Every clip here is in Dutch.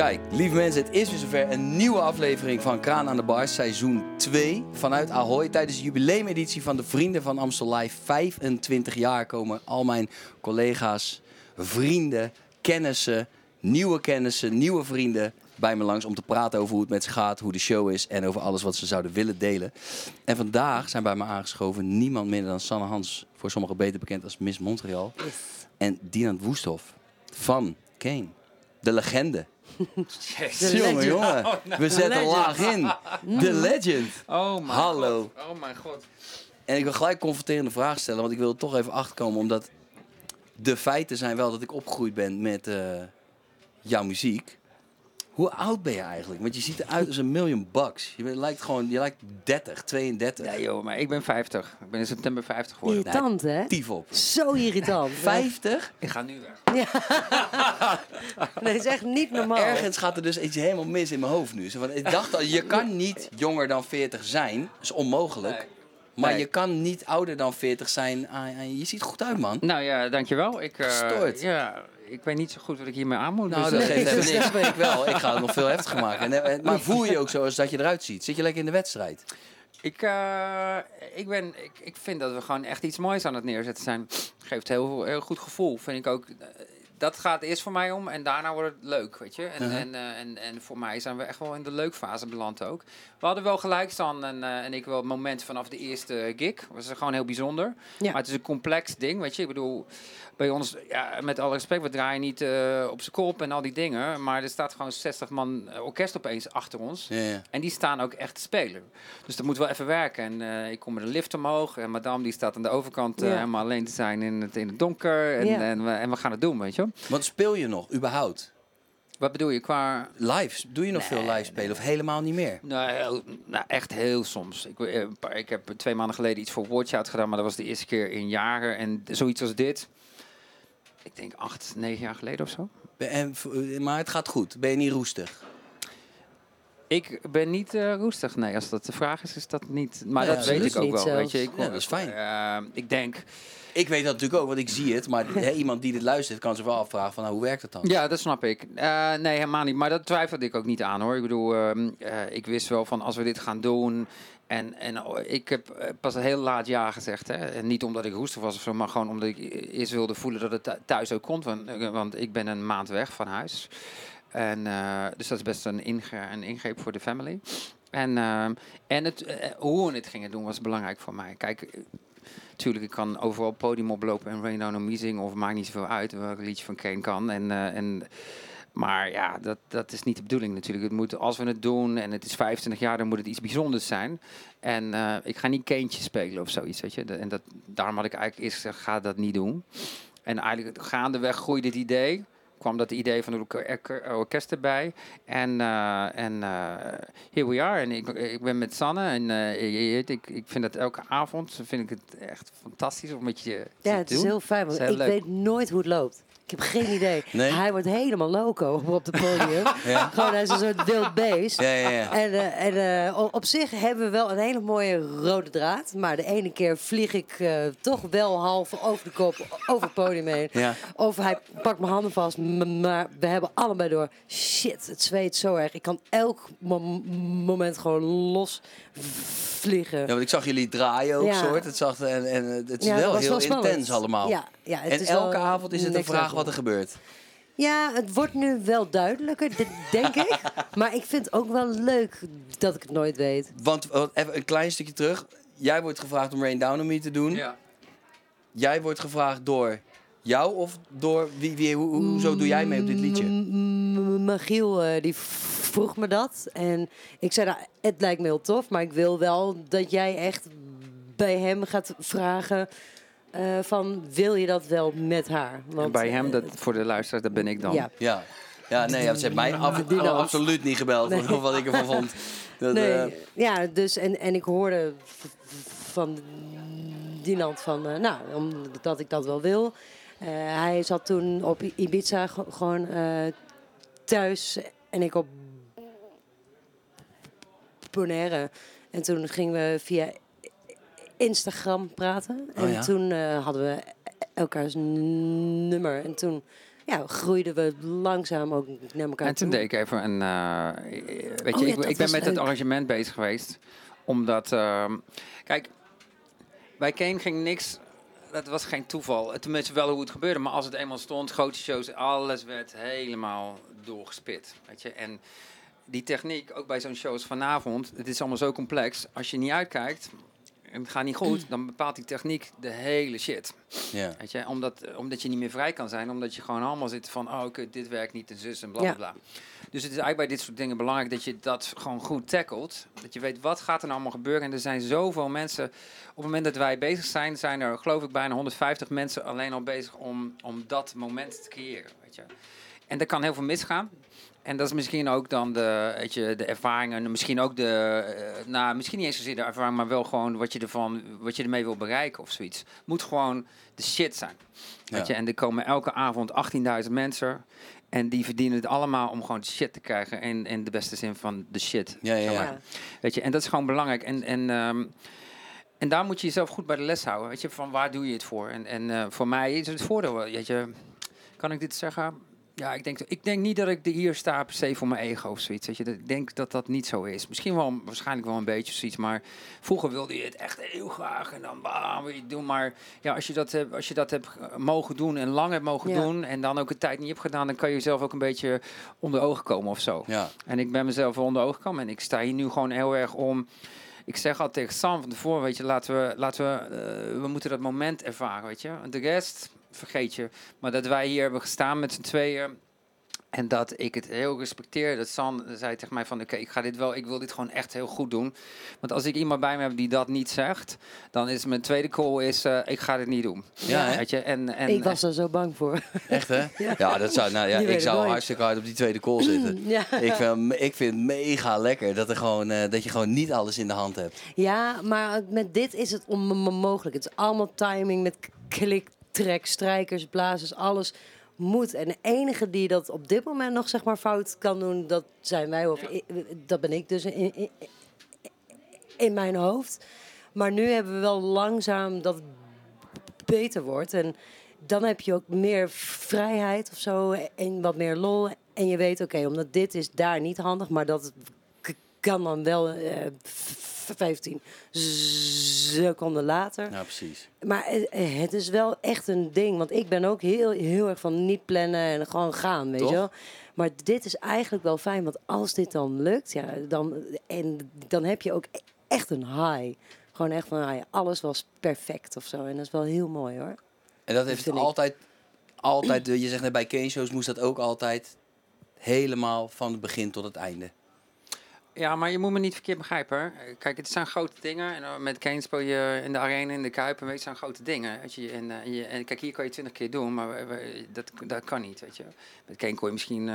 Kijk, lieve mensen, het is weer zover. Een nieuwe aflevering van Kraan aan de Bar, seizoen 2. Vanuit Ahoy, tijdens de jubileumeditie van de Vrienden van Amstel Live. 25 jaar komen al mijn collega's, vrienden, kennissen, nieuwe vrienden bij me langs om te praten over hoe het met ze gaat, hoe de show is en over alles wat ze zouden willen delen. En vandaag zijn bij me aangeschoven niemand minder dan Sanne Hans, voor sommigen beter bekend als Miss Montreal. Yes. En Dinand Woesthoff van Kane, de legende. Yes. Jongen, oh, no. We zetten laag in. De legend. Oh mijn Hallo. God. Oh mijn god. En ik wil gelijk confronterende vraag stellen, want ik wil er toch even achterkomen, omdat de feiten zijn wel dat ik opgegroeid ben met jouw muziek. Hoe oud ben je eigenlijk? Want je ziet eruit als een miljoen bucks. Je lijkt 30, 32. Ja joh, maar ik ben 50. Ik ben in september 50 geworden. Irritant, hè? Tief op. Zo irritant. 50? Ik ga nu weg. Ja. Dat is echt niet normaal. Ergens gaat er dus iets helemaal mis in mijn hoofd nu. Want ik dacht al, je kan niet jonger dan 40 zijn. Dat is onmogelijk. Nee. Maar je kan niet ouder dan 40 zijn. Je ziet er goed uit, man. Nou ja, dankjewel. Gestoord. Ja. Ik weet niet zo goed wat ik hiermee aan moet. Nou, dat geeft even niks. Dat weet ik wel. Ik ga het nog veel heftiger maken. Maar voel je ook zo als dat je eruit ziet? Zit je lekker in de wedstrijd? Ik vind dat we gewoon echt iets moois aan het neerzetten zijn. Geeft heel goed gevoel, vind ik ook. Dat gaat eerst voor mij om en daarna wordt het leuk, weet je. En voor mij zijn we echt wel in de leukfase beland ook. We hadden wel gelijk, San en ik wel het moment vanaf de eerste gig. Was gewoon heel bijzonder. Ja. Maar het is een complex ding, weet je. Ik bedoel, bij ons, ja, met alle respect, we draaien niet op z'n kop en al die dingen. Maar er staat gewoon 60 man orkest opeens achter ons. Ja, ja. En die staan ook echt te spelen. Dus dat moet wel even werken. En ik kom met de lift omhoog en madame die staat aan de overkant helemaal alleen te zijn in het donker. En we gaan het doen, weet je. Wat speel je nog, überhaupt? Wat bedoel je, qua... Lives? Doe je nog veel live spelen of helemaal niet meer? Nou, echt heel soms. Ik heb 2 maanden geleden iets voor Watchout gedaan, maar dat was de eerste keer in jaren. En zoiets als dit, ik denk 8, 9 jaar geleden of zo. Maar het gaat goed? Ben je niet roestig? Ik ben niet roestig, nee. Als dat de vraag is, is dat niet. Maar dat weet ik ook wel, zelfs. Weet je. Dat is fijn. Ik denk... Ik weet dat natuurlijk ook, want ik zie het. Maar iemand die dit luistert kan zich wel afvragen van, nou, hoe werkt het dan? Ja, dat snap ik. Nee, helemaal niet. Maar dat twijfelde ik ook niet aan, hoor. Ik bedoel, ik wist wel van, als we dit gaan doen... En ik heb pas een heel laat jaar gezegd. Hè? En niet omdat ik roestig was of zo, maar gewoon omdat ik eerst wilde voelen dat het thuis ook komt. Want ik ben een maand weg van huis. En, dus dat is best een ingreep voor de family. En hoe we het gingen doen was belangrijk voor mij. Kijk... Natuurlijk, ik kan overal podium oplopen en Rain on Me zingen, of maakt niet zoveel uit welk liedje van Kane kan. Maar ja, dat is niet de bedoeling natuurlijk. Het moet, als we het doen en het is 25 jaar, dan moet het iets bijzonders zijn. En ik ga niet Kane'tje spelen of zoiets, weet je. Daarom had ik eigenlijk eerst gezegd, ga dat niet doen. En eigenlijk gaandeweg groeide het idee... kwam dat idee van de orkest erbij. En here we are. En ik ben met Sanne. En ik vind dat elke avond vind ik het echt fantastisch om met je te doen. Ja, het is heel fijn. Want ik weet nooit hoe het loopt. Ik heb geen idee. Nee? Hij wordt helemaal loco op het podium. Ja. Gewoon, hij is een soort wild beest. Ja. En op zich hebben we wel een hele mooie rode draad. Maar de ene keer vlieg ik toch wel half over de kop, over het podium heen. Ja. Of hij pakt mijn handen vast. Maar we hebben allebei door. Shit, het zweet zo erg. Ik kan elk moment gewoon los vliegen. Ja, want ik zag jullie draaien ook soort. Het is wel heel wel intens allemaal. Ja, het is elke avond is het een vraag wat er gebeurt. Ja, het wordt nu wel duidelijker, denk ik. Maar ik vind het ook wel leuk dat ik het nooit weet. Want even een klein stukje terug. Jij wordt gevraagd om Rain Down on Me te doen. Ja. Jij wordt gevraagd door jou of door wie? Hoezo doe jij mee op dit liedje? Michiel die vroeg me dat. En ik zei, nou, het lijkt me heel tof. Maar ik wil wel dat jij echt bij hem gaat vragen... van, wil je dat wel met haar? Want, en bij hem, dat, voor de luisteraar, dat ben ik dan. Ja nee, ze heeft mij absoluut niet gebeld. Nee. Of wat ik ervan vond. Ja, dus, en ik hoorde van Dinand van, omdat ik dat wel wil. Hij zat toen op Ibiza gewoon thuis en ik op Bonaire. En toen gingen we via... Instagram praten. En toen hadden we elkaars nummer. En toen ja, groeiden we langzaam ook naar elkaar toe. En toen deed ik even een... ik ben met het arrangement bezig geweest. Omdat... kijk, bij Kane ging niks... Dat was geen toeval. Tenminste wel hoe het gebeurde. Maar als het eenmaal stond, grote shows, alles werd helemaal doorgespit. Weet je? En die techniek, ook bij zo'n show als vanavond, het is allemaal zo complex. Als je niet uitkijkt en het gaat niet goed, dan bepaalt die techniek de hele shit. Yeah. Weet je? Omdat je niet meer vrij kan zijn. Omdat je gewoon allemaal zit van, oh, okay, dit werkt niet en zus en blablabla. Bla, bla. Dus het is eigenlijk bij dit soort dingen belangrijk dat je dat gewoon goed tackelt. Dat je weet, wat gaat er nou allemaal gebeuren? En er zijn zoveel mensen... Op het moment dat wij bezig zijn, zijn er geloof ik bijna 150 mensen alleen al bezig om dat moment te creëren. Weet je. En daar kan heel veel misgaan. En dat is misschien ook dan de ervaring en misschien ook misschien niet eens zozeer de ervaring, maar wel gewoon wat je ermee wil bereiken of zoiets. Moet gewoon de shit zijn. Ja. Weet je. En er komen elke avond 18.000 mensen... En die verdienen het allemaal om gewoon shit te krijgen. En in de beste zin van de shit. Ja. Weet je, en dat is gewoon belangrijk. En daar moet je jezelf goed bij de les houden. Weet je, van waar doe je het voor? En voor mij is het voordeel. Weet je, kan ik dit zeggen? Ja, ik denk niet dat ik hier sta per se voor mijn ego of zoiets. Weet je, ik denk dat dat niet zo is. Misschien wel, waarschijnlijk wel een beetje zoiets. Maar vroeger wilde je het echt heel graag. En dan wil je het doen. Maar ja, als je dat hebt mogen doen en lang hebt mogen doen. En dan ook de tijd niet hebt gedaan. Dan kan je jezelf ook een beetje onder ogen komen of zo. Ja. En ik ben mezelf wel onder ogen gekomen. En ik sta hier nu gewoon heel erg om... Ik zeg al tegen Sam van tevoren, weet je, we moeten dat moment ervaren, weet je. De rest vergeet je. Maar dat wij hier hebben gestaan met z'n tweeën en dat ik het heel respecteer. Dat Sam zei tegen mij van, oké, ik wil dit gewoon echt heel goed doen. Want als ik iemand bij me heb die dat niet zegt, dan is mijn tweede call ik ga dit niet doen. Ja, weet je. En ik was er zo bang voor. Echt, hè? Ja, dat zou, ik zou hartstikke hard op die tweede call zitten. Ja. Ik vind het mega lekker dat je gewoon niet alles in de hand hebt. Ja, maar met dit is het onmogelijk. Het is allemaal timing met klik, trek, strijkers, blazers, alles... moet. En de enige die dat op dit moment nog zeg maar fout kan doen, dat zijn wij. Of dat ben ik dus in mijn hoofd. Maar nu hebben we wel langzaam dat het beter wordt. En dan heb je ook meer vrijheid of zo. En wat meer lol. En je weet, oké, omdat dit is daar niet handig. Maar dat kan dan wel 15 seconden later. Ja, precies. Maar het is wel echt een ding. Want ik ben ook heel, heel erg van niet plannen en gewoon gaan, weet je wel. Maar dit is eigenlijk wel fijn. Want als dit dan lukt, dan heb je ook echt een high. Gewoon echt van, alles was perfect of zo. En dat is wel heel mooi, hoor. En dat heeft altijd je zegt net, bij Kane-shows moest dat ook altijd helemaal van het begin tot het einde. Ja, maar je moet me niet verkeerd begrijpen. Kijk, het zijn grote dingen. En met Kane speel je in de arena, in de Kuip. En weet je, zijn grote dingen. Weet je, en kijk, hier kan je 20 keer doen, maar dat kan niet, weet je. Met Kane kon je misschien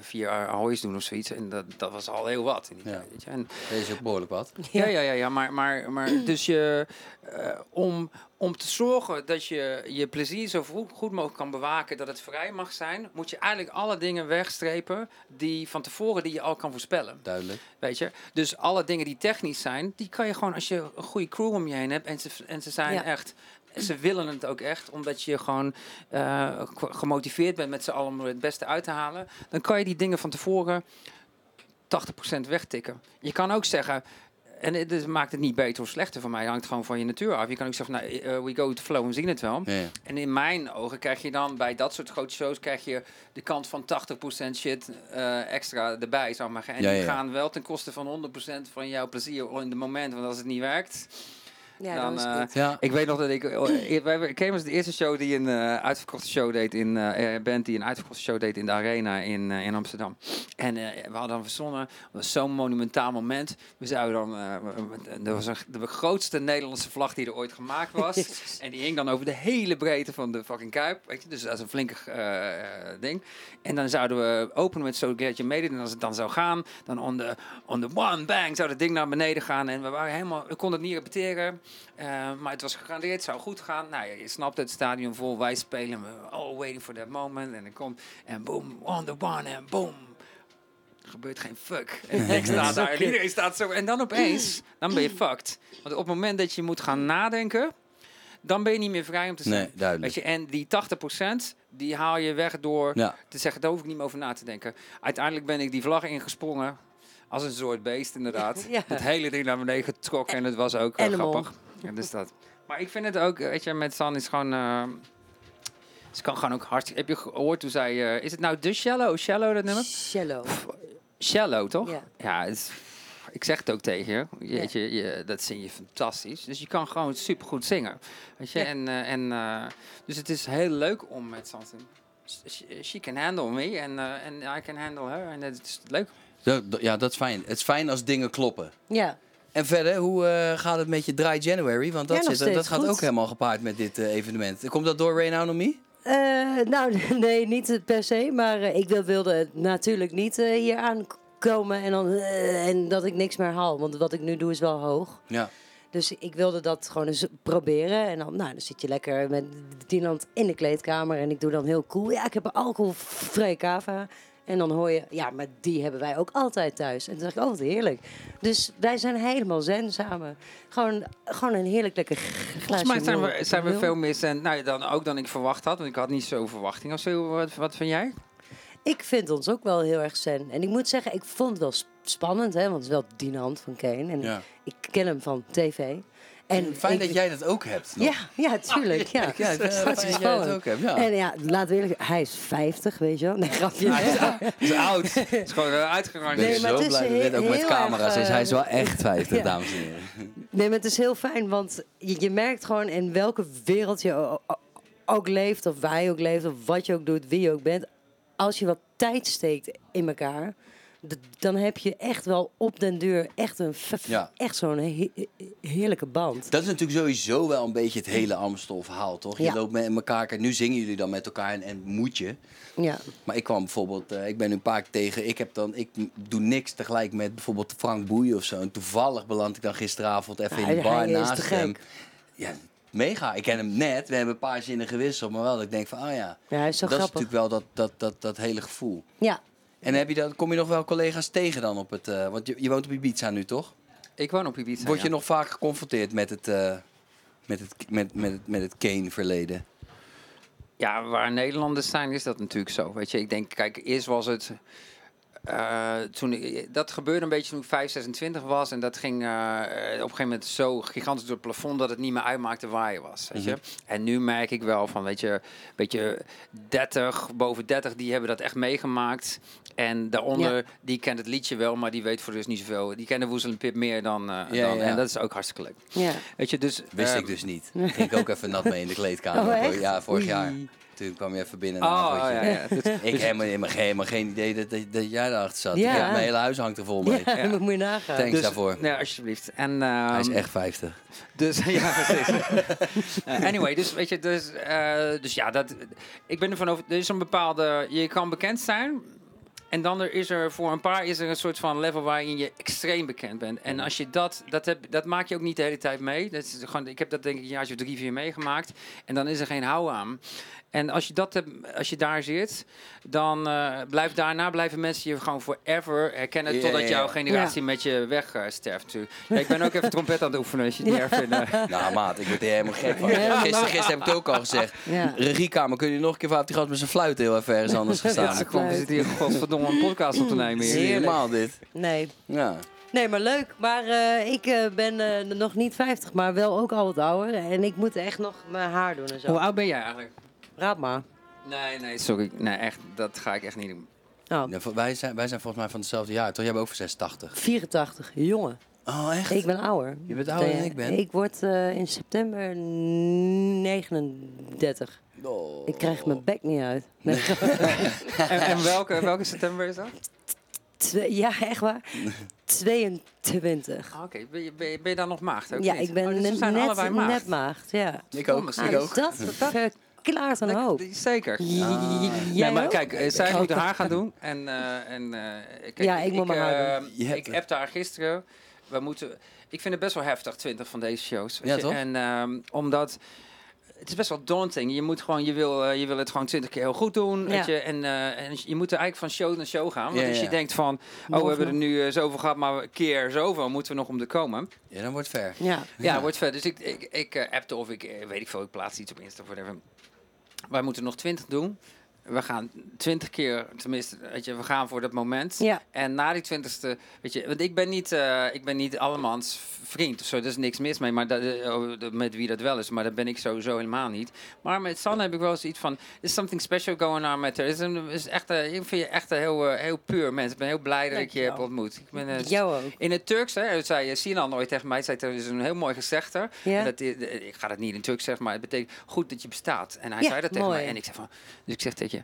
4 ahoy's doen of zoiets. En dat was al heel wat in die tijd, weet je. En dat is ook behoorlijk wat. Ja. Maar dus je... Om te zorgen dat je je plezier zo goed mogelijk kan bewaken, dat het vrij mag zijn, moet je eigenlijk alle dingen wegstrepen die van tevoren die je al kan voorspellen. Duidelijk. Weet je? Dus alle dingen die technisch zijn, die kan je gewoon als je een goede crew om je heen hebt en ze zijn echt... Ze willen het ook echt, omdat je gewoon gemotiveerd bent met z'n allen om het beste uit te halen. Dan kan je die dingen van tevoren 80% wegtikken. Je kan ook zeggen... En het maakt het niet beter of slechter voor mij. Het hangt gewoon van je natuur af. Je kan ook zeggen, we go with the flow, we zien het wel. Yeah. En in mijn ogen krijg je dan bij dat soort grote shows... krijg je de kant van 80% shit extra erbij, zou maar. En die gaan wel ten koste van 100% van jouw plezier in de moment. Want als het niet werkt... Ja, dan ik weet nog dat ik... Kane was de eerste show die een uitverkochte show deed in... band die een uitverkochte show deed in de arena in Amsterdam. En we hadden dan verzonnen... Dat was zo'n monumentaal moment. We zouden dan... Dat was de grootste Nederlandse vlag die er ooit gemaakt was. En die hing dan over de hele breedte van de fucking Kuip. Weet je? Dus dat is een flinke ding. En dan zouden we openen met zo'n Get Your Made It. En als het dan zou gaan... Dan on the one bang zou dat ding naar beneden gaan. En we konden het niet repeteren... maar het was gegarandeerd, het zou goed gaan. Nou, je snapt het stadion vol, wij spelen, we all waiting for that moment. En dan komt, en boom, on the one, en boom. Er gebeurt geen fuck. En ik sta daar, en iedereen staat zo. En dan opeens, dan ben je fucked. Want op het moment dat je moet gaan nadenken, dan ben je niet meer vrij om te zijn. Nee, duidelijk. Weet je, en die 80%, die haal je weg door te zeggen, daar hoef ik niet meer over na te denken. Uiteindelijk ben ik die vlag ingesprongen. Als een soort beest, inderdaad. Ja. Het hele ding naar beneden getrokken en het was ook grappig. Ja, dus dat. Maar ik vind het ook, weet je, met San is gewoon... ze kan gewoon ook hartstikke... Heb je gehoord toen zij... is het nou de Shallow? Shallow, dat nummer? Shallow. Shallow, toch? Ja. Ja, ik zeg het ook tegen je. Dat zing je fantastisch. Dus je kan gewoon supergoed zingen. Weet je? Ja. Dus het is heel leuk om met San te... She can handle me and I can handle her. En dat is leuk. Ja, dat is fijn. Het is fijn als dingen kloppen. Ja. En verder, hoe gaat het met je Dry January? Want dat gaat ook helemaal gepaard met dit evenement. Komt dat door Rain on Me? Nee, niet per se. Maar ik wilde natuurlijk niet hier aankomen en dat ik niks meer haal. Want wat ik nu doe is wel hoog. Ja. Dus ik wilde dat gewoon eens proberen. En dan zit je lekker met Dinand in de kleedkamer. En ik doe dan heel cool. Ja, ik heb een alcoholvrije cava. En dan hoor je, ja, maar die hebben wij ook altijd thuis. En toen dacht ik, wat heerlijk. Dus wij zijn helemaal zen samen. Gewoon een heerlijk lekker glaasje. Volgens mij zijn we veel meer zen dan ik verwacht had. Want ik had niet zo'n verwachting of zo. Wat vind jij? Ik vind ons ook wel heel erg zen. En ik moet zeggen, ik vond het wel spannend. Hè, want het is wel Dinand van Kane. En ik ken hem van tv. En fijn dat jij dat ook hebt. Nog. Ja, tuurlijk. Ja, dat jij dat ook hebt. Ja. En laten we eerlijk, hij is 50, weet je wel. Nee, grapje. Hij is oud. Hij is gewoon uitgegaan. Nee, zo blij dat ook met camera's is. Hij is wel echt 50, dames en heren. Nee, maar het is heel fijn, want je merkt gewoon in welke wereld je ook leeft, of waar je ook leeft, of wat je ook doet, wie je ook bent. Als je wat tijd steekt in elkaar, dan heb je echt wel op den duur echt zo'n heerlijke band. Dat is natuurlijk sowieso wel een beetje het hele Amstel verhaal, toch? Je loopt met elkaar, kijk, nu zingen jullie dan met elkaar en moet je. Ja. Maar ik kwam bijvoorbeeld, ik ben nu een paar keer tegen, ik doe niks tegelijk met bijvoorbeeld Frank Boeijen of zo. En toevallig beland ik dan gisteravond even in de bar naast hem. Ja, mega. Ik ken hem net, we hebben een paar zinnen gewisseld, maar wel dat ik denk van, hij is zo dat grappig. Is natuurlijk wel dat hele gevoel. Ja. En kom je nog wel collega's tegen dan op het... want je woont op Ibiza nu, toch? Ik woon op Ibiza, Word je nog vaak geconfronteerd met het Kane-verleden? Ja, waar Nederlanders zijn, is dat natuurlijk zo. Weet je, ik denk, kijk, eerst was het... dat gebeurde een beetje toen ik 26 was. En dat ging op een gegeven moment zo gigantisch door het plafond... dat het niet meer uitmaakte waar je was. Weet je? En nu merk ik wel van, weet je... een beetje 30, boven 30, die hebben dat echt meegemaakt. En daaronder, die kent het liedje wel... maar die weet voor dus niet zoveel. Die kennen Woezel en Pip meer dan. Ja. En dat is ook hartstikke leuk. Ja. Weet je, dus, wist ik dus niet. Ging ik ook even nat mee in de kleedkamer. Oh, ja, vorig jaar. Toen kwam je even binnen. Ik heb helemaal geen idee dat jij daarachter zat. Ja. Mijn hele huis hangt er vol mee. Ja, dat moet je nagaan. Thanks daarvoor. Ja, alsjeblieft. En, hij is echt 50. Dus, ja, precies. Anyway, dus weet je, dus ja, dat... Ik ben ervan over... Er is een bepaalde... Je kan bekend zijn... En dan voor een paar is er een soort van level waarin je extreem bekend bent. En als je dat maak je ook niet de hele tijd mee. Dat is gewoon, ik heb dat denk ik een jaartje of 3-4 meegemaakt. En dan is er geen hou aan. En als je daar zit, dan blijven mensen je gewoon forever herkennen... totdat jouw generatie met je wegsterft. Ik ben ook even trompet aan het oefenen, als je het niet erg vindt. Nou maat, ik word er helemaal gek van. Gisteren heb ik het ook al gezegd. Ja. Regiekamer, kun je nog een keer op die gast met zijn fluit heel even ergens anders gestaan? We zitten hier godverdomme een podcast op te nemen. Hier. Helemaal dit. Nee. Ja. Nee, maar leuk. Maar ik ben nog niet 50, maar wel ook al wat ouder. En ik moet echt nog mijn haar doen en zo. Hoe oud ben jij eigenlijk? Raad maar. Nee, sorry. Nee, echt, dat ga ik echt niet doen. Oh. Nee, wij zijn volgens mij van hetzelfde jaar, toch? Jij bent ook van 86. 84, jongen. Oh, echt? Ik ben ouder. Je bent ouder dan ik ben? Ik word in september 39. Oh. Ik krijg mijn bek niet uit. Nee. en welke september is dat? Ja, echt waar. 22. Oké, ben je dan nog maagd? Ook ja, niet? Ik ben net maagd. Ja. Ik ook. Ik ook. Dat klaar dan ook. Zeker. Nee, maar kijk, zij moet haar gaan doen. Ik moet mijn haar doen. Ik heb daar gisteren... Ik vind het best wel heftig, 20 van deze shows. Ja, toch? En omdat... Het is best wel daunting. Je moet gewoon, je wil het gewoon 20 keer heel goed doen. Ja. Weet je? En je moet er eigenlijk van show naar show gaan. Want als je denkt van, we hebben er nu zoveel gehad, maar een keer zoveel moeten we nog om te komen. Ja, dan wordt het ver. Ja, wordt ver. Dus ik appte of ik plaats iets op Insta of whatever. wij moeten nog 20 doen. We gaan 20 keer, tenminste, weet je, we gaan voor dat moment. Ja. En na die 20ste, weet je, want ik ben niet allemans vriend of zo, dus niks mis mee, maar met wie dat wel is, maar dat ben ik sowieso helemaal niet. Maar met Sanne heb ik wel eens iets van, is something special going on met haar. Ik vind je echt een heel puur mens. Ik ben heel blij dat ik je heb ontmoet. Ik ben, jou ook. In het Turks, hè, zei Sinan ooit tegen mij, zei dat is een heel mooi gezegde. Ja. Ik ga dat niet in Turks zeggen, maar het betekent goed dat je bestaat. En hij zei dat mooi tegen mij en ik zei van, dus ik zeg tegen je,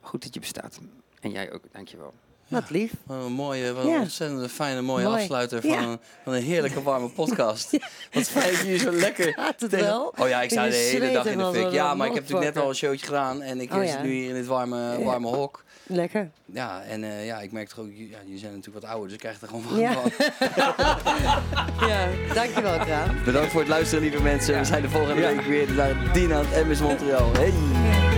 goed dat je bestaat. En jij ook, dankjewel. Ja, wat lief. Wat een ontzettend fijne, mooie afsluiter van een heerlijke warme podcast. Ja. Wat vijf uur zo lekker. Gaat het wel? Oh ja, ik sta de hele dag in de fik. Ja, maar ik heb natuurlijk net al een showtje gedaan. En ik zit nu hier in dit warme hok. Lekker. Ja, en ik merk toch ook, jullie zijn natuurlijk wat ouder, dus ik krijg er gewoon van. Ja, dankjewel Kraan. Bedankt voor het luisteren, lieve mensen. We zijn de volgende week weer naar Dinand en Miss Montreal. Hey!